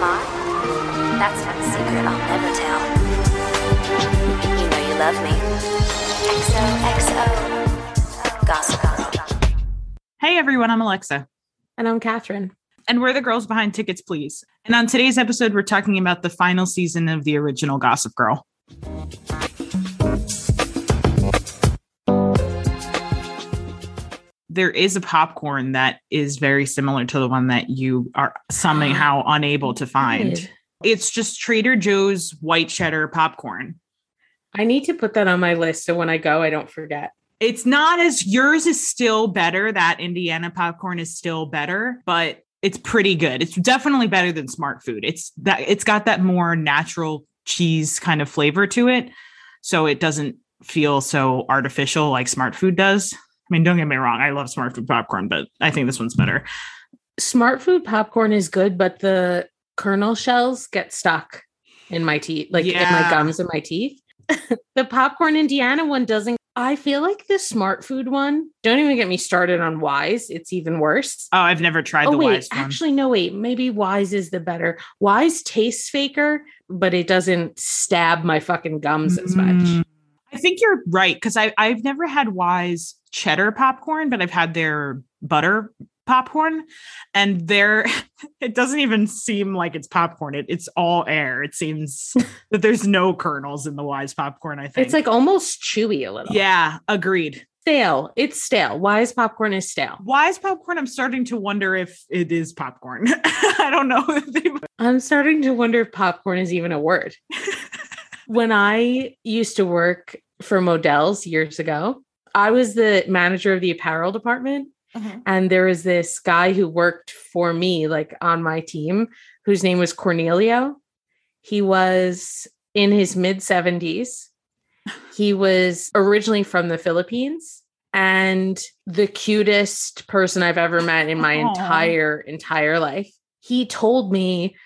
Mom? That's not a secret I'll never tell. You know you love me. XOXO. Gossip Girl. Hey everyone, I'm Alexa. And I'm Kathryn. And we're the girls behind Tickets Please. And on today's episode, we're talking about the final season of the original Gossip Girl. There is a popcorn that is very similar to the one that you are somehow unable to find. It's just Trader Joe's white cheddar popcorn. I need to put that on my list so when I go, I don't forget. It's not as yours is still better. That Indiana popcorn is still better, but it's pretty good. It's definitely better than Smartfood. It's got that more natural cheese kind of flavor to it. So it doesn't feel so artificial like Smartfood does. I mean, don't get me wrong. I love Smartfood popcorn, but I think this one's better. Smartfood popcorn is good, but the kernel shells get stuck in my teeth, in my gums and my teeth. The Popcorn Indiana one doesn't. I feel like the Smartfood one, don't even get me started on Wise. It's even worse. Oh, I've never tried the Wise one. Actually, no, wait. Maybe Wise is the better. Wise tastes faker, but it doesn't stab my fucking gums as much. I think you're right, because I've never had Wise cheddar popcorn, but I've had their butter popcorn, and it doesn't even seem like it's popcorn. It's all air. It seems that there's no kernels in the Wise popcorn, I think. It's like almost chewy a little. Yeah, agreed. Stale. It's stale. Wise popcorn is stale. Wise popcorn, I'm starting to wonder if it is popcorn. I don't know. I'm starting to wonder if popcorn is even a word. When I used to work for Models years ago, I was the manager of the apparel department. Uh-huh. And there was this guy who worked for me, on my team, whose name was Cornelio. He was in his mid 70s. He was originally from the Philippines and the cutest person I've ever met in my entire life. He told me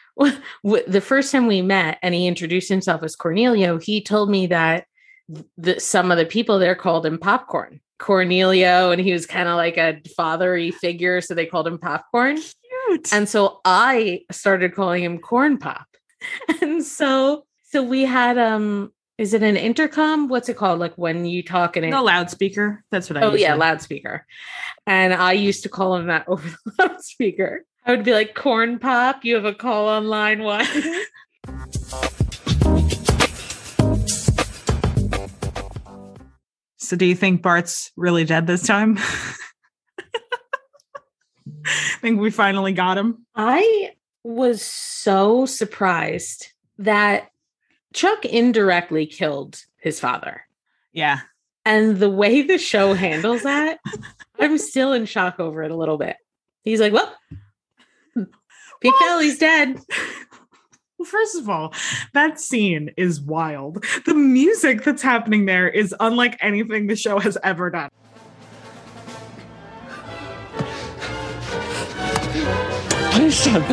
the first time we met and he introduced himself as Cornelio. He told me that some of the people there called him Popcorn Cornelio, and he was kind of like a fathery figure, so they called him Popcorn. Cute. And so I started calling him Corn Pop. And so we had is it an intercom? What's it called? Like when you talk in a loudspeaker. That's what I. Oh yeah, loudspeaker. And I used to call him that over the loudspeaker. I would be like, Corn Pop, you have a call on line one. So do you think Bart's really dead this time? I think we finally got him. I was so surprised that Chuck indirectly killed his father. Yeah. And the way the show handles that, I'm still in shock over it a little bit. He's like, well, big fell, he's dead. Well, first of all, that scene is wild. The music that's happening there is unlike anything the show has ever done. Punish him.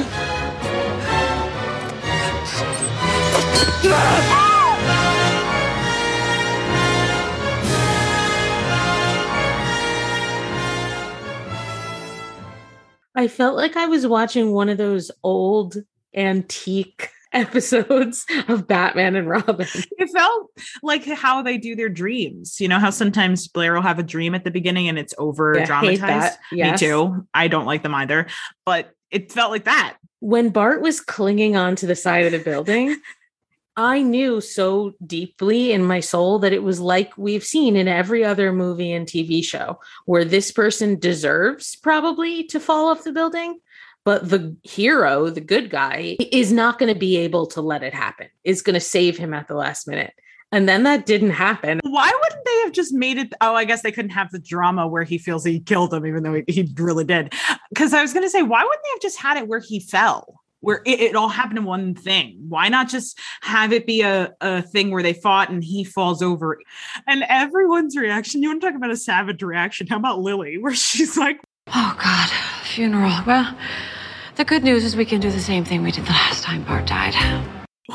I felt like I was watching one of those old antique episodes of Batman and Robin. It felt like how they do their dreams. You know how sometimes Blair will have a dream at the beginning and it's over dramatized. Yes. Me too. I don't like them either, but it felt like that. When Bart was clinging onto the side of the building, I knew so deeply in my soul that it was like we've seen in every other movie and TV show where this person deserves probably to fall off the building. But the hero, the good guy, is not going to be able to let it happen. It's going to save him at the last minute. And then that didn't happen. Why wouldn't they have just made it? Oh, I guess they couldn't have the drama where he feels he killed him, even though he really did. Because I was going to say, why wouldn't they have just had it where he fell? Where it all happened in one thing. Why not just have it be a thing where they fought and he falls over? And everyone's reaction, you want to talk about a savage reaction. How about Lily, where she's like, oh, God, funeral. Well, the good news is we can do the same thing we did the last time Bart died.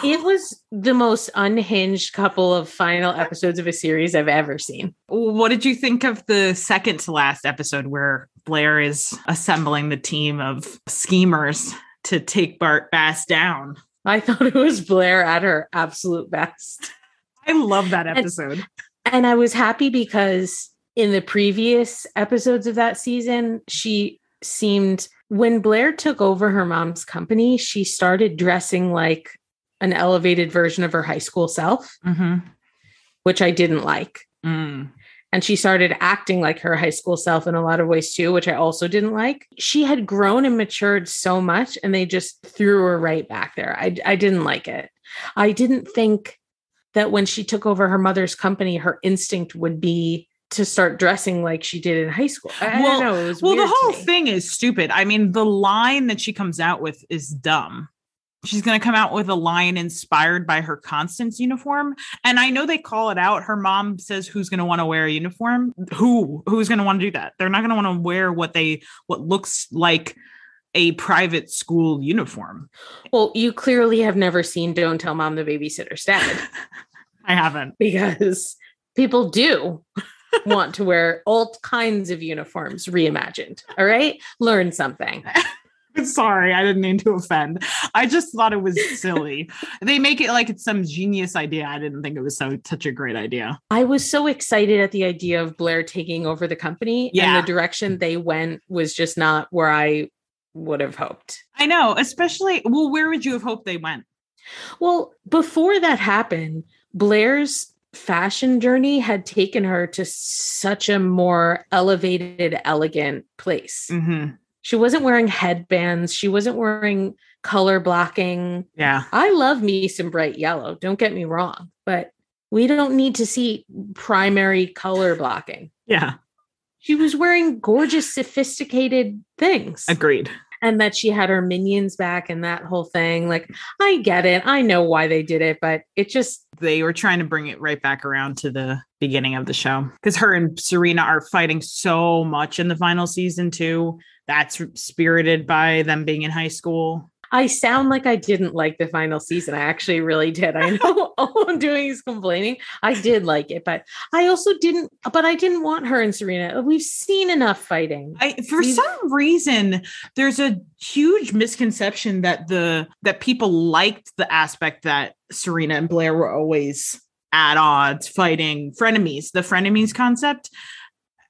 It was the most unhinged couple of final episodes of a series I've ever seen. What did you think of the second to last episode where Blair is assembling the team of schemers to take Bart Bass down. I thought it was Blair at her absolute best. I love that episode. And I was happy because in the previous episodes of that season, she seemed, when Blair took over her mom's company, she started dressing like an elevated version of her high school self, mm-hmm. which I didn't like. Mm. And she started acting like her high school self in a lot of ways too, which I also didn't like. She had grown and matured so much, and they just threw her right back there. I didn't like it. I didn't think that when she took over her mother's company, her instinct would be to start dressing like she did in high school. I don't know. It was weird. The whole thing is stupid. I mean, the line that she comes out with is dumb. She's going to come out with a line inspired by her Constance uniform. And I know they call it out. Her mom says, who's going to want to wear a uniform? Who's going to want to do that? They're not going to want to wear what looks like a private school uniform. Well, you clearly have never seen Don't Tell Mom the Babysitter's Dead. I haven't. Because people do want to wear all kinds of uniforms reimagined. All right. Learn something. Sorry, I didn't mean to offend. I just thought it was silly. They make it like it's some genius idea. I didn't think it was such a great idea. I was so excited at the idea of Blair taking over the company. Yeah. And the direction they went was just not where I would have hoped. I know, especially, well, where would you have hoped they went? Well, before that happened, Blair's fashion journey had taken her to such a more elevated, elegant place. Mm-hmm. She wasn't wearing headbands. She wasn't wearing color blocking. Yeah. I love me some bright yellow. Don't get me wrong, but we don't need to see primary color blocking. Yeah. She was wearing gorgeous, sophisticated things. Agreed. And that she had her minions back and that whole thing. Like, I get it. I know why they did it, but it just... They were trying to bring it right back around to the beginning of the show. Because her and Serena are fighting so much in the final season, too. That's spirited by them being in high school. I sound like I didn't like the final season. I actually really did. I know all I'm doing is complaining. I did like it, but I also didn't. But I didn't want her and Serena. We've seen enough fighting. Some reason, there's a huge misconception that that people liked the aspect that Serena and Blair were always at odds, fighting, frenemies. The frenemies concept.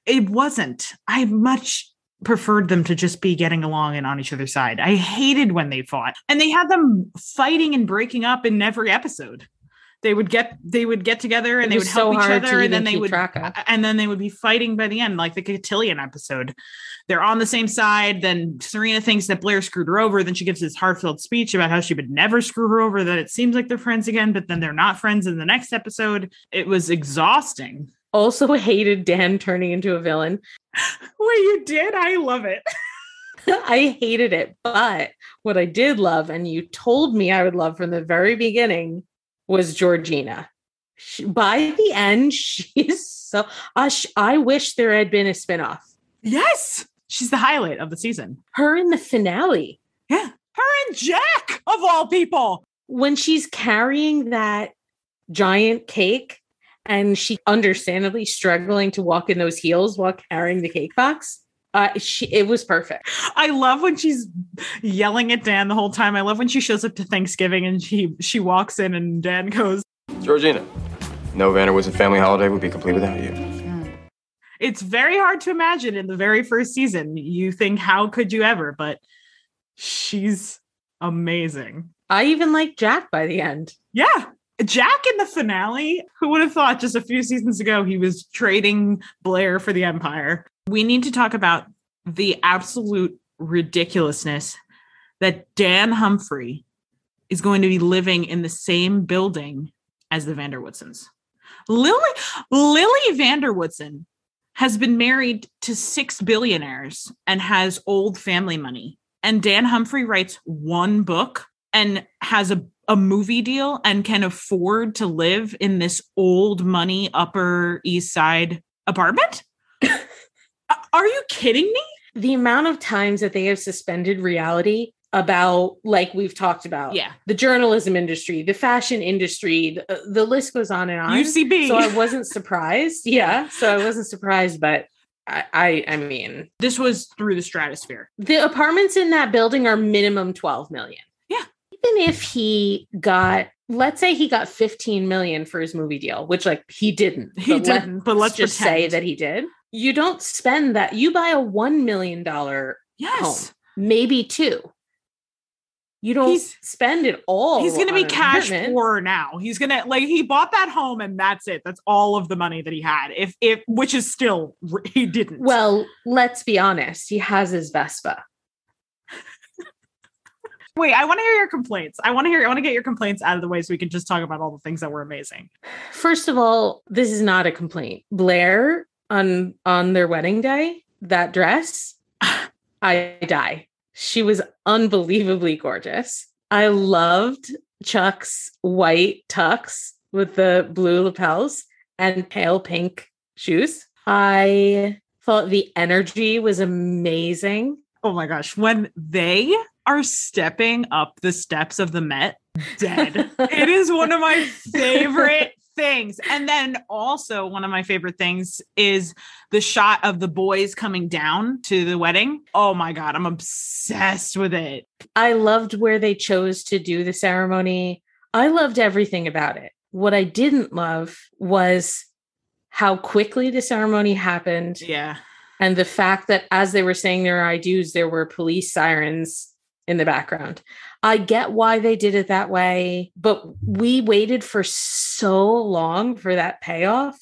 It wasn't. I much preferred them to just be getting along and on each other's side. I hated when they fought, and they had them fighting and breaking up in every episode. They would get together and they would help each other, and then they would be fighting by the end, like the Cotillion episode. They're on the same side. Then Serena thinks that Blair screwed her over. Then she gives this heartfelt speech about how she would never screw her over. That it seems like they're friends again, but then they're not friends in the next episode. It was exhausting. Also hated Dan turning into a villain. Well, you did? I love it. I hated it. But what I did love, and you told me I would love from the very beginning, was Georgina. By the end, she's so... I wish there had been a spinoff. Yes! She's the highlight of the season. Her in the finale. Yeah. Her and Jack, of all people! When she's carrying that giant cake... And she understandably struggling to walk in those heels while carrying the cake box. It was perfect. I love when she's yelling at Dan the whole time. I love when she shows up to Thanksgiving and she walks in and Dan goes, Georgina, no Van der Woodsen family holiday would be complete without you. It's very hard to imagine in the very first season. You think, how could you ever? But she's amazing. I even like Jack by the end. Yeah. Jack in the finale, who would have thought just a few seasons ago he was trading Blair for the Empire? We need to talk about the absolute ridiculousness that Dan Humphrey is going to be living in the same building as the van der Woodsens. Lily van der Woodsen has been married to 6 billionaires and has old family money. And Dan Humphrey writes one book and has a movie deal and can afford to live in this old money Upper East Side apartment? Are you kidding me? The amount of times that they have suspended reality about, like we've talked about, the journalism industry, the fashion industry, the list goes on and on. UCB. So I wasn't surprised. But I mean, this was through the stratosphere. The apartments in that building are minimum 12 million. Yeah. Even if he got, let's say he got 15 million for his movie deal, which like he didn't. But let's just say that he did. You don't spend that. You buy a $1 million home, maybe two. You don't spend it all. He's going to be cash poor now. He's going to he bought that home and that's it. That's all of the money that he had. Which is still, he didn't. Well, let's be honest. He has his Vespa. Wait, I want to hear your complaints. I want to get your complaints out of the way so we can just talk about all the things that were amazing. First of all, this is not a complaint. Blair on their wedding day, that dress, I die. She was unbelievably gorgeous. I loved Chuck's white tux with the blue lapels and pale pink shoes. I thought the energy was amazing. Oh my gosh. When they are stepping up the steps of the Met, dead. It is one of my favorite things. And then also one of my favorite things is the shot of the boys coming down to the wedding. Oh my God, I'm obsessed with it. I loved where they chose to do the ceremony. I loved everything about it. What I didn't love was how quickly the ceremony happened. Yeah. And the fact that as they were saying their I do's, there were police sirens in the background. I get why they did it that way, but we waited for so long for that payoff,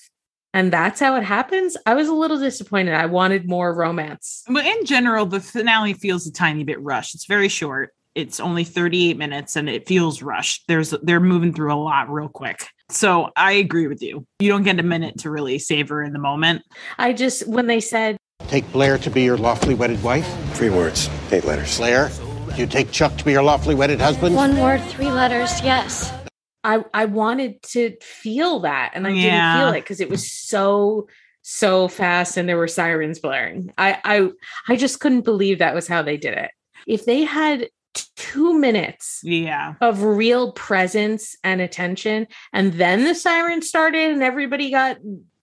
and that's how it happens. I was a little disappointed. I wanted more romance. But in general, the finale feels a tiny bit rushed. It's very short. It's only 38 minutes and it feels rushed. They're moving through a lot real quick. So I agree with you. You don't get a minute to really savor in the moment. When they said, take Blair to be your lawfully wedded wife. 3 words, 8 letters. Blair, you take Chuck to be your lawfully wedded husband. 1 word, 3 letters, yes. I wanted to feel that, and I didn't feel it because it was so fast and there were sirens blaring. I just couldn't believe that was how they did it. If they had 2 minutes of real presence and attention, and then the siren started and everybody got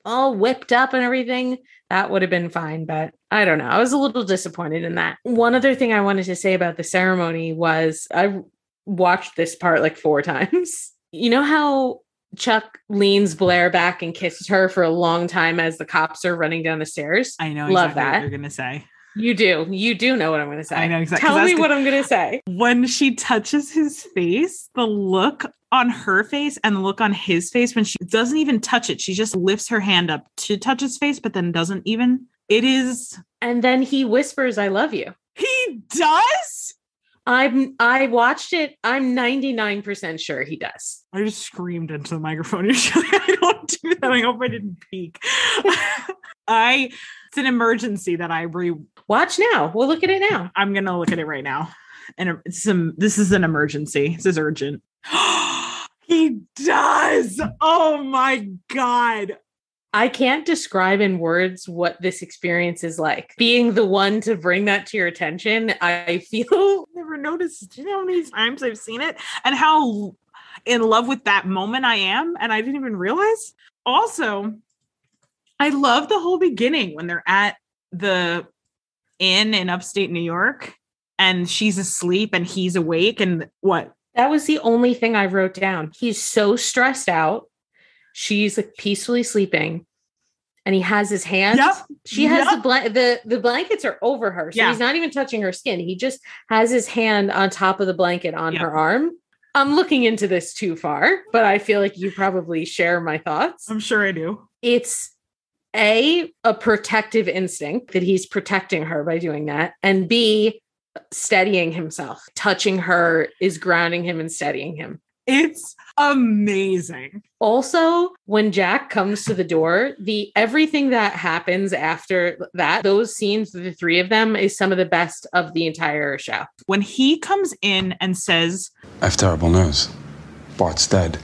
all whipped up and everything, that would have been fine. But I don't know. I was a little disappointed in that. One other thing I wanted to say about the ceremony was I watched this part like 4 times. You know how Chuck leans Blair back and kisses her for a long time as the cops are running down the stairs? I know exactly what you're going to say. You do. You do know what I'm going to say. I know exactly. Tell me what I'm going to say. When she touches his face, the look on her face and the look on his face, when she doesn't even touch it, she just lifts her hand up to touch his face, but then doesn't even. It is. And then he whispers, I love you. He does? I watched it. I'm 99% sure he does. I just screamed into the microphone. I don't do that. I hope I didn't peek. It's an emergency that I watch now. We'll look at it now. I'm going to look at it right now. And this is an emergency. This is urgent. He does. Oh my God. I can't describe in words what this experience is like. Being the one to bring that to your attention, I feel. Never noticed. Do you know how many times I've seen it and how in love with that moment I am? And I didn't even realize. Also, I love the whole beginning when they're at the inn in upstate New York and she's asleep and he's awake and what? That was the only thing I wrote down. He's so stressed out. She's like peacefully sleeping and he has his hands. Yep. She has the blankets are over her. So he's not even touching her skin. He just has his hand on top of the blanket on her arm. I'm looking into this too far, but I feel like you probably share my thoughts. I'm sure I do. It's A protective instinct that he's protecting her by doing that, and B, steadying himself. Touching her is grounding him and steadying him. It's amazing. Also, when Jack comes to the door, everything that happens after that, those scenes, the three of them, is some of the best of the entire show. When he comes in and says, I have terrible news. Bart's dead.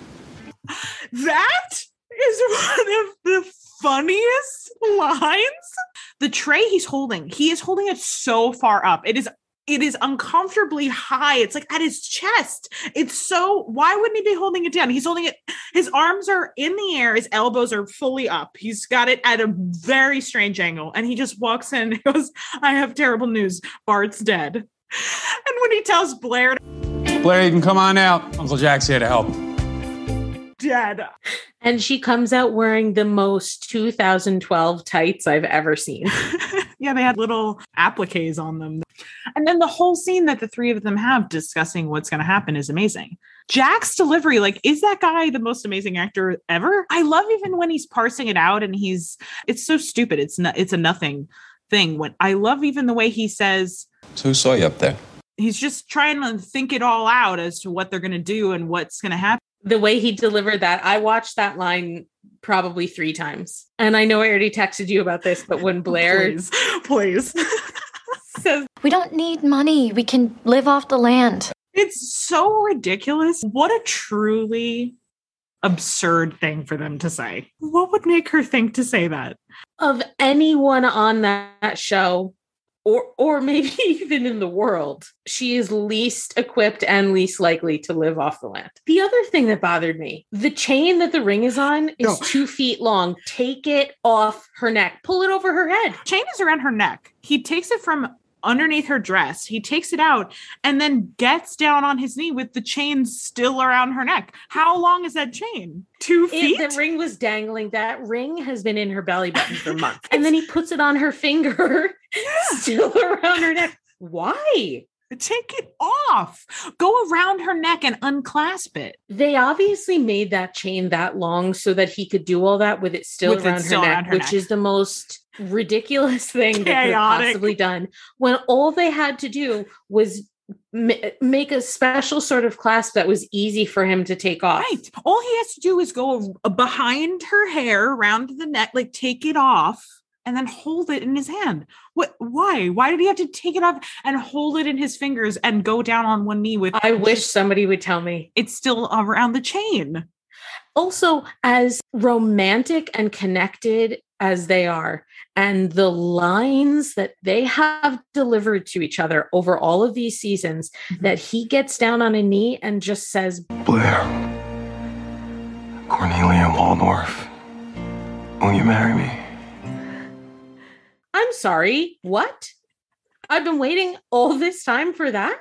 That is one of the funniest lines. The tray he's holding, he is holding it so far up. It is it is uncomfortably high. It's like at his chest. It's so, why wouldn't he be holding it down? He's holding it. His arms are in the air. His elbows are fully up. He's got it at a very strange angle. And he just walks in and goes, I have terrible news. Bart's dead. And when he tells Blair, you can come on out. Uncle Jack's here to help. Dead. And she comes out wearing the most 2012 tights I've ever seen. Yeah, they had little appliques on them. And then the whole scene that the three of them have discussing what's going to happen is amazing. Jack's delivery, like, is that guy the most amazing actor ever? I love even when he's parsing it out and it's so stupid. It's a nothing thing. When I love even the way he says, who saw you up there? He's just trying to think it all out as to what they're going to do and what's going to happen. The way he delivered that, I watched that line probably 3 times. And I know I already texted you about this, but when Blair please. says, we don't need money. We can live off the land. It's so ridiculous. What a truly absurd thing for them to say. What would make her think to say that? Of anyone on that show, or maybe even in the world, she is least equipped and least likely to live off the land. The other thing that bothered me, the chain that the ring is on is 2 feet long. Take it off her neck. Pull it over her head. Chain is around her neck. He takes it from underneath her dress. He takes it out and then gets down on his knee with the chain still around her neck. How long is that chain? 2 feet? The ring was dangling. That ring has been in her belly button for months. And then he puts it on her finger. Yeah. Still around her neck. Why? Take it off. Go around her neck and unclasp it. They obviously made that chain that long so that he could do all that with it still around her neck, which is the most ridiculous thing that could have possibly done. When all they had to do was make a special sort of clasp that was easy for him to take off. Right. All he has to do is go behind her hair, around the neck, like take it off. And then hold it in his hand. What? Why? Why did he have to take it off and hold it in his fingers and go down on one knee with? I wish somebody would tell me. It's still around the chain. Also, as romantic and connected as they are, and the lines that they have delivered to each other over all of these seasons, that he gets down on a knee and just says, Blair, Cornelia Waldorf, will you marry me? I'm sorry, what? I've been waiting all this time for that?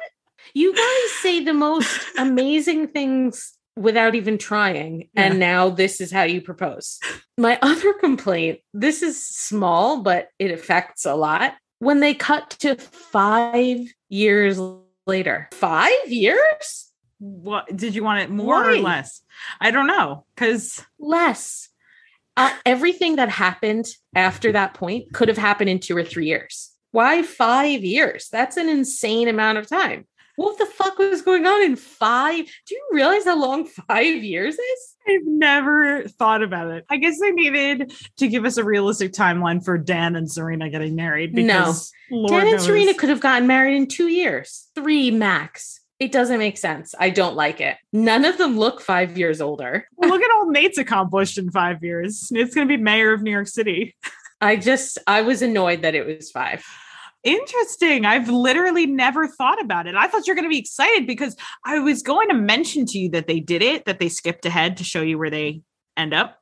You guys say the most amazing things without even trying. Yeah. And now this is how you propose. My other complaint, this is small, but it affects a lot. When they cut to 5 years later. 5 years? What? Did you want it more or less? I don't know. Because less. Everything that happened after that point could have happened in 2 or 3 years. Why 5 years? That's an insane amount of time. What the fuck was going on in 5? Do you realize how long 5 years is? I've never thought about it. I guess they needed to give us a realistic timeline for Dan and Serena getting married. Because no, Dan and Serena could have gotten married in 2 years, 3 max. It doesn't make sense. I don't like it. None of them look 5 years older. Well, look at all Nate's accomplished in 5 years. Nate's going to be mayor of New York City. I was annoyed that it was 5. Interesting. I've literally never thought about it. I thought you were going to be excited because I was going to mention to you that they did it, that they skipped ahead to show you where they end up.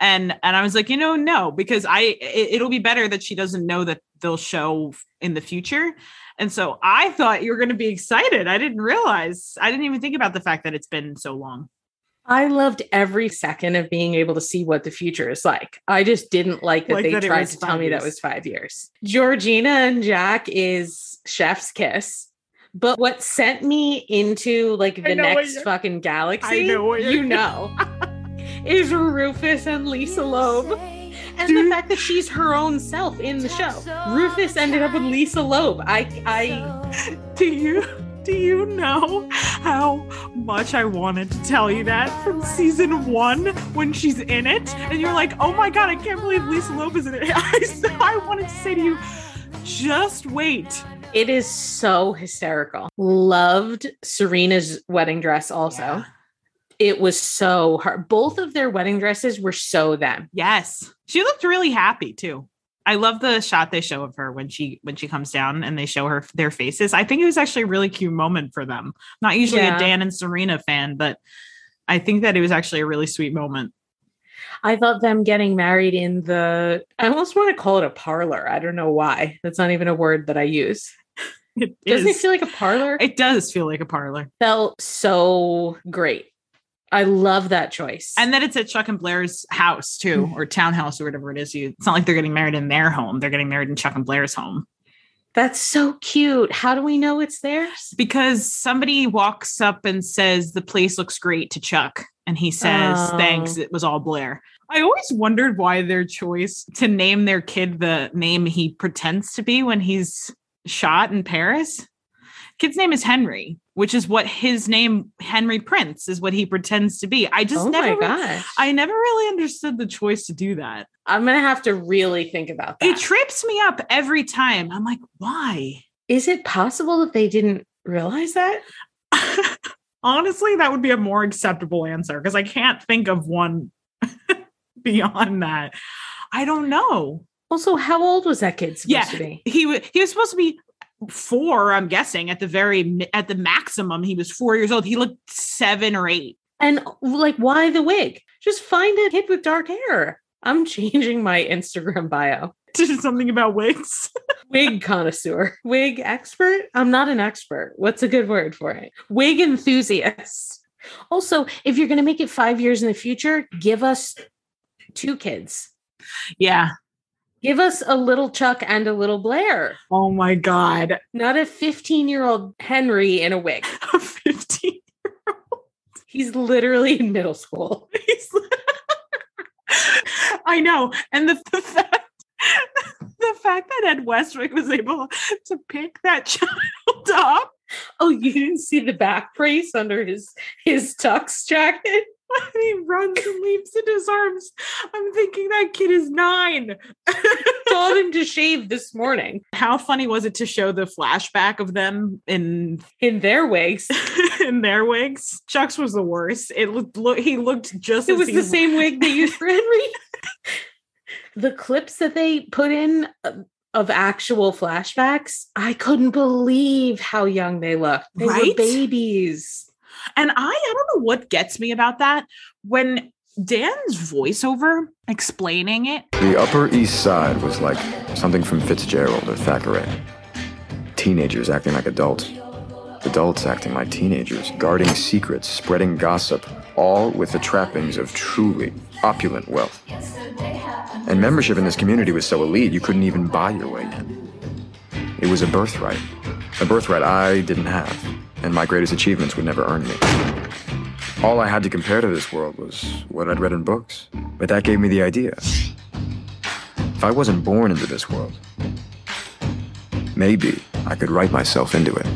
And I was like, no, because it'll be better that she doesn't know that they'll show in the future. And so I thought you were going to be excited. I didn't even think about the fact that it's been so long. I loved every second of being able to see what the future is like. I just didn't like that they tried to tell me that was 5 years. Georgina and Jack is chef's kiss. But what sent me into like the next fucking galaxy, is Rufus and Lisa Loeb. And the fact that she's her own self in the show. Rufus ended up with Lisa Loeb. I do you know how much I wanted to tell you that from season 1 when she's in it? And you're like, oh my God, I can't believe Lisa Loeb is in it. I wanted to say to you, just wait. It is so hysterical. Loved Serena's wedding dress also. Yeah. It was so hard. Both of their wedding dresses were so them. Yes. She looked really happy too. I love the shot they show of her when she comes down and they show her their faces. I think it was actually a really cute moment for them. Not usually a Dan and Serena fan, but I think that it was actually a really sweet moment. I thought them getting married in the, I almost want to call it a parlor. I don't know why. That's not even a word that I use. Doesn't it feel like a parlor? It does feel like a parlor. Felt so great. I love that choice. And that it's at Chuck and Blair's house too, or townhouse or whatever it is. It's not like they're getting married in their home. They're getting married in Chuck and Blair's home. That's so cute. How do we know it's theirs? Because somebody walks up and says, the place looks great to Chuck. And he says, thanks. It was all Blair. I always wondered why their choice to name their kid the name he pretends to be when he's shot in Paris. Kid's name is Henry, which is what his name, Henry Prince, is what he pretends to be. I just I never really understood the choice to do that. I'm going to have to really think about that. It trips me up every time. I'm like, why? Is it possible that they didn't realize that? Honestly, that would be a more acceptable answer because I can't think of one beyond that. I don't know. Also, how old was that kid supposed to be? He was supposed to be 4, I'm guessing, at the maximum, he was 4 years old. He looked 7 or 8. And like, why the wig? Just find a kid with dark hair. I'm changing my Instagram bio to something about wigs. Wig connoisseur, wig expert. I'm not an expert. What's a good word for it? Wig enthusiast. Also, if you're going to make it 5 years in the future, give us 2 kids. Yeah. Give us a little Chuck and a little Blair. Oh my God. Not a 15-year-old Henry in a wig. A 15-year-old. He's literally in middle school. I know. And the fact that Ed Westwick was able to pick that child up. Oh, you didn't see the back brace under his tux jacket? When he runs and leaps into his arms, I'm thinking that kid is 9. Told him to shave this morning. How funny was it to show the flashback of them in their wigs? In their wigs. Chuck's was the worst. It looked. He looked just. It was the same wig they used for Henry. The clips that they put in of actual flashbacks, I couldn't believe how young they looked. They were babies. And I don't know what gets me about that. When Dan's voiceover explaining it. The Upper East Side was like something from Fitzgerald or Thackeray. Teenagers acting like adults. Adults acting like teenagers, guarding secrets, spreading gossip, all with the trappings of truly opulent wealth. And membership in this community was so elite, you couldn't even buy your way in. It was a birthright I didn't have. And my greatest achievements would never earn me. All I had to compare to this world was what I'd read in books. But that gave me the idea. If I wasn't born into this world, maybe I could write myself into it.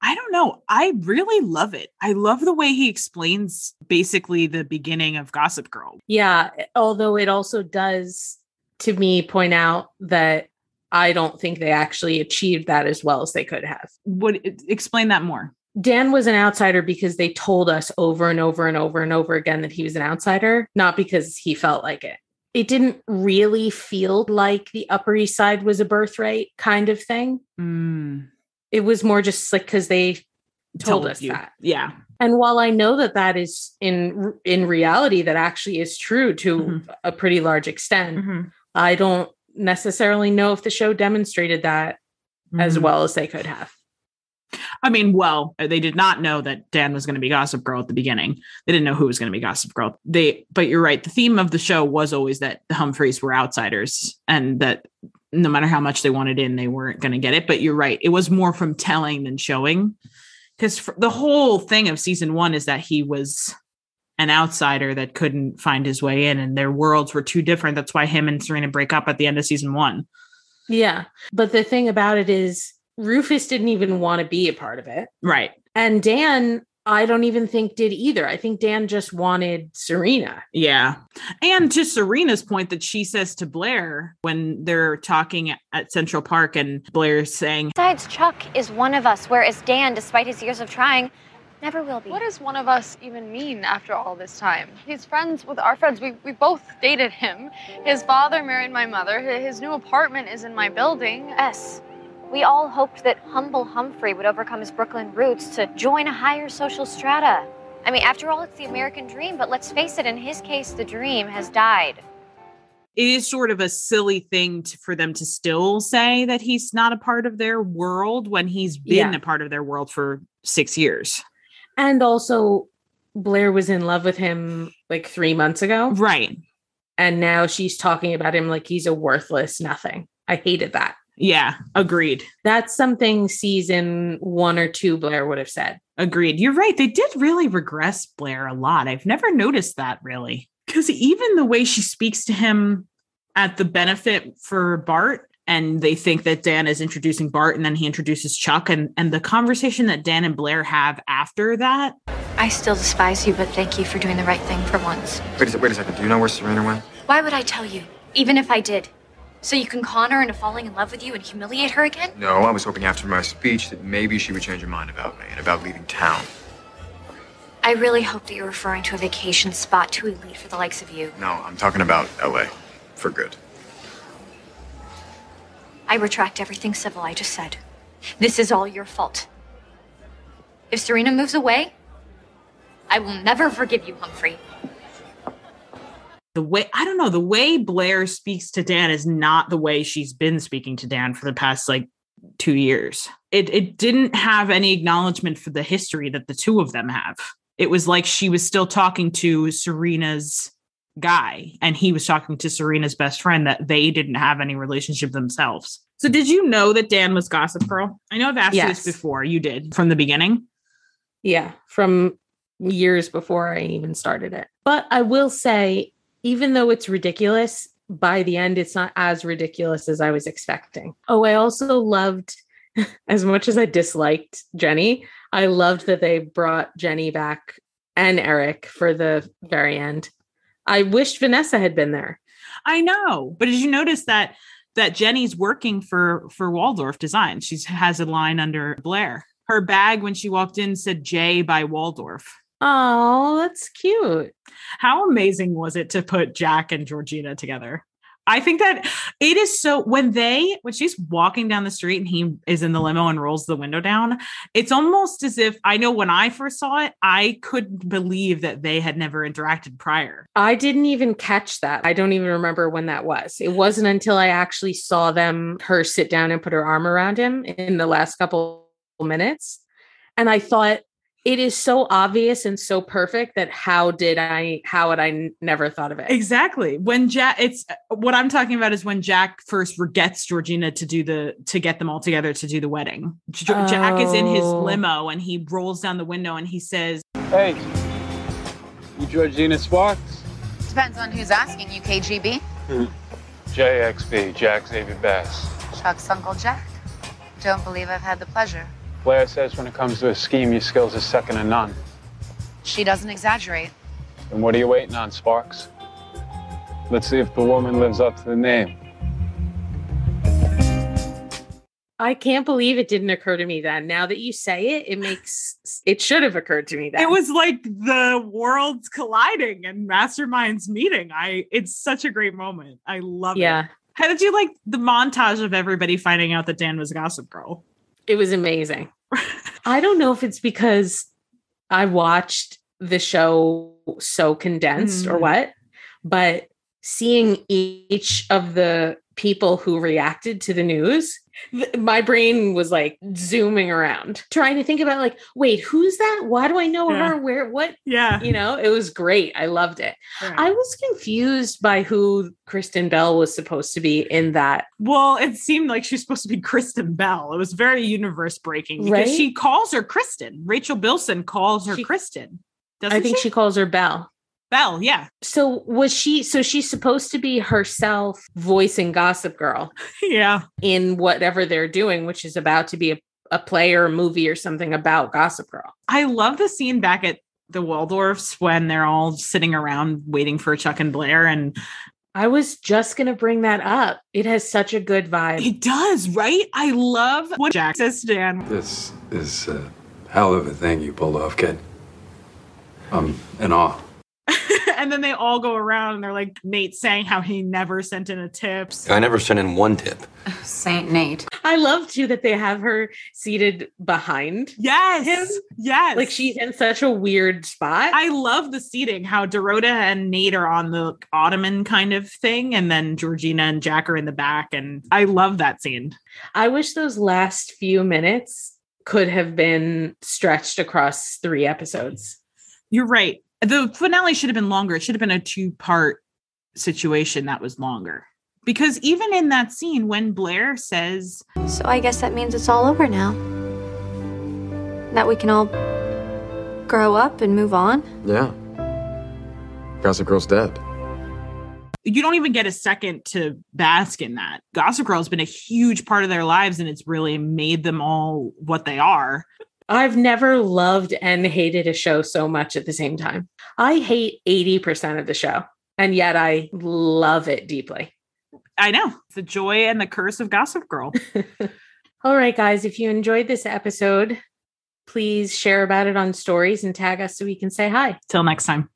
I don't know. I really love it. I love the way he explains basically the beginning of Gossip Girl. Yeah, although it also does, to me, point out that I don't think they actually achieved that as well as they could have. Would explain that more. Dan was an outsider because they told us over and over and over and over again that he was an outsider, not because he felt like it. It didn't really feel like the Upper East Side was a birthright kind of thing. Mm. It was more just like because they told us you. That. Yeah. And while I know that that is in reality, that actually is true to a pretty large extent. Mm-hmm. I don't necessarily know if the show demonstrated that as well as they could have. I mean, well, they did not know that Dan was going to be Gossip Girl at the beginning. They didn't know who was going to be Gossip Girl. But you're right. The theme of the show was always that the Humphreys were outsiders and that no matter how much they wanted in, they weren't going to get it. But you're right. It was more from telling than showing, because the whole thing of season 1 is that he was an outsider that couldn't find his way in and their worlds were too different. That's why him and Serena break up at the end of season 1. Yeah. But the thing about it is Rufus didn't even want to be a part of it. Right. And Dan, I don't even think did either. I think Dan just wanted Serena. Yeah. And to Serena's point that she says to Blair when they're talking at Central Park and Blair's saying, besides, Chuck is one of us, whereas Dan, despite his years of trying, Never will be. What does one of us even mean after all this time? He's friends with our friends. We both dated him. His father married my mother. His new apartment is in my building. Yes. We all hoped that humble Humphrey would overcome his Brooklyn roots to join a higher social strata. I mean, after all, it's the American dream, but let's face it, in his case, the dream has died. It is sort of a silly thing for them to still say that he's not a part of their world when he's been a part of their world for 6 years. And also, Blair was in love with him like 3 months ago. Right. And now she's talking about him like he's a worthless nothing. I hated that. Yeah, agreed. That's something season 1 or 2 Blair would have said. Agreed. You're right. They did really regress Blair a lot. I've never noticed that really. Because even the way she speaks to him at the benefit for Bart, and they think that Dan is introducing Bart and then he introduces Chuck, and the conversation that Dan and Blair have after that. I still despise you, but thank you for doing the right thing for once. Wait a second. Do you know where Serena went? Why would I tell you? Even if I did. So you can con her into falling in love with you and humiliate her again? No, I was hoping after my speech that maybe she would change her mind about me and about leaving town. I really hope that you're referring to a vacation spot too elite for the likes of you. No, I'm talking about LA for good. I retract everything civil I just said. This is all your fault. If Serena moves away, I will never forgive you, Humphrey. The way Blair speaks to Dan is not the way she's been speaking to Dan for the past, 2 years. It didn't have any acknowledgement for the history that the two of them have. It was like she was still talking to Serena's guy, and he was talking to Serena's best friend, that they didn't have any relationship themselves. So did you know that Dan was Gossip Girl? I know I've asked you this before. You did, from the beginning? Yeah, from years before I even started it. But I will say, even though it's ridiculous, by the end, it's not as ridiculous as I was expecting. Oh, I also loved, as much as I disliked Jenny, I loved that they brought Jenny back and Eric for the very end. I wish Vanessa had been there. I know. But did you notice that Jenny's working for Waldorf Design? She has a line under Blair. Her bag when she walked in said J by Waldorf. Oh, that's cute. How amazing was it to put Jack and Georgina together? I think that it is so, when she's walking down the street and he is in the limo and rolls the window down, it's almost as if, I know when I first saw it, I couldn't believe that they had never interacted prior. I didn't even catch that. I don't even remember when that was. It wasn't until I actually saw her sit down and put her arm around him in the last couple minutes. And I thought, it is so obvious and so perfect that how had I never thought of it? Exactly. When Jack, it's what I'm talking about is when Jack first gets Georgina to get them all together to do the wedding. Jack is in his limo and he rolls down the window and he says, "Hey, you Georgina Sparks?" Depends on who's asking you, KGB. JXB, Jack Xavier Bass. Chuck's Uncle Jack. Don't believe I've had the pleasure. Blair says when it comes to a scheme, your skills are second to none. She doesn't exaggerate. And what are you waiting on, Sparks? Let's see if the woman lives up to the name. I can't believe it didn't occur to me then. Now that you say it, it should have occurred to me then. It was like the worlds colliding and masterminds meeting. It's such a great moment. I love it. How did you like the montage of everybody finding out that Dan was a Gossip Girl? It was amazing. I don't know if it's because I watched the show so condensed or what, but seeing each of the people who reacted to the news, my brain was like zooming around, trying to think about wait, who's that? Why do I know her? Where, what? Yeah. You know, it was great. I loved it. Yeah. I was confused by who Kristen Bell was supposed to be in that. Well, it seemed like she was supposed to be Kristen Bell. It was very universe breaking because she calls her Kristen. Rachel Bilson calls her Kristen. Doesn't she? I think she calls her Bell. Bell, yeah. So she's supposed to be herself voicing Gossip Girl. Yeah. In whatever they're doing, which is about to be a play or a movie or something about Gossip Girl. I love the scene back at the Waldorfs when they're all sitting around waiting for Chuck and Blair. And I was just going to bring that up. It has such a good vibe. It does, right? I love what Jack says to Dan. This is Hell of a thing you pulled off, kid. I'm in awe. And then they all go around and they're like, Nate saying how he never sent in a tip. I never sent in one tip. Saint Nate. I love, too, that they have her seated behind him. Yes. Like, she's in such a weird spot. I love the seating, how Dorota and Nate are on the ottoman kind of thing. And then Georgina and Jack are in the back. And I love that scene. I wish those last few minutes could have been stretched across 3 episodes. You're right. The finale should have been longer. It should have been a 2-part situation that was longer. Because even in that scene, when Blair says, "So I guess that means it's all over now. That we can all grow up and move on." Yeah. Gossip Girl's dead. You don't even get a second to bask in that. Gossip Girl has been a huge part of their lives, and it's really made them all what they are. I've never loved and hated a show so much at the same time. I hate 80% of the show, and yet I love it deeply. I know. The joy and the curse of Gossip Girl. All right, guys, if you enjoyed this episode, please share about it on stories and tag us so we can say hi. Till next time.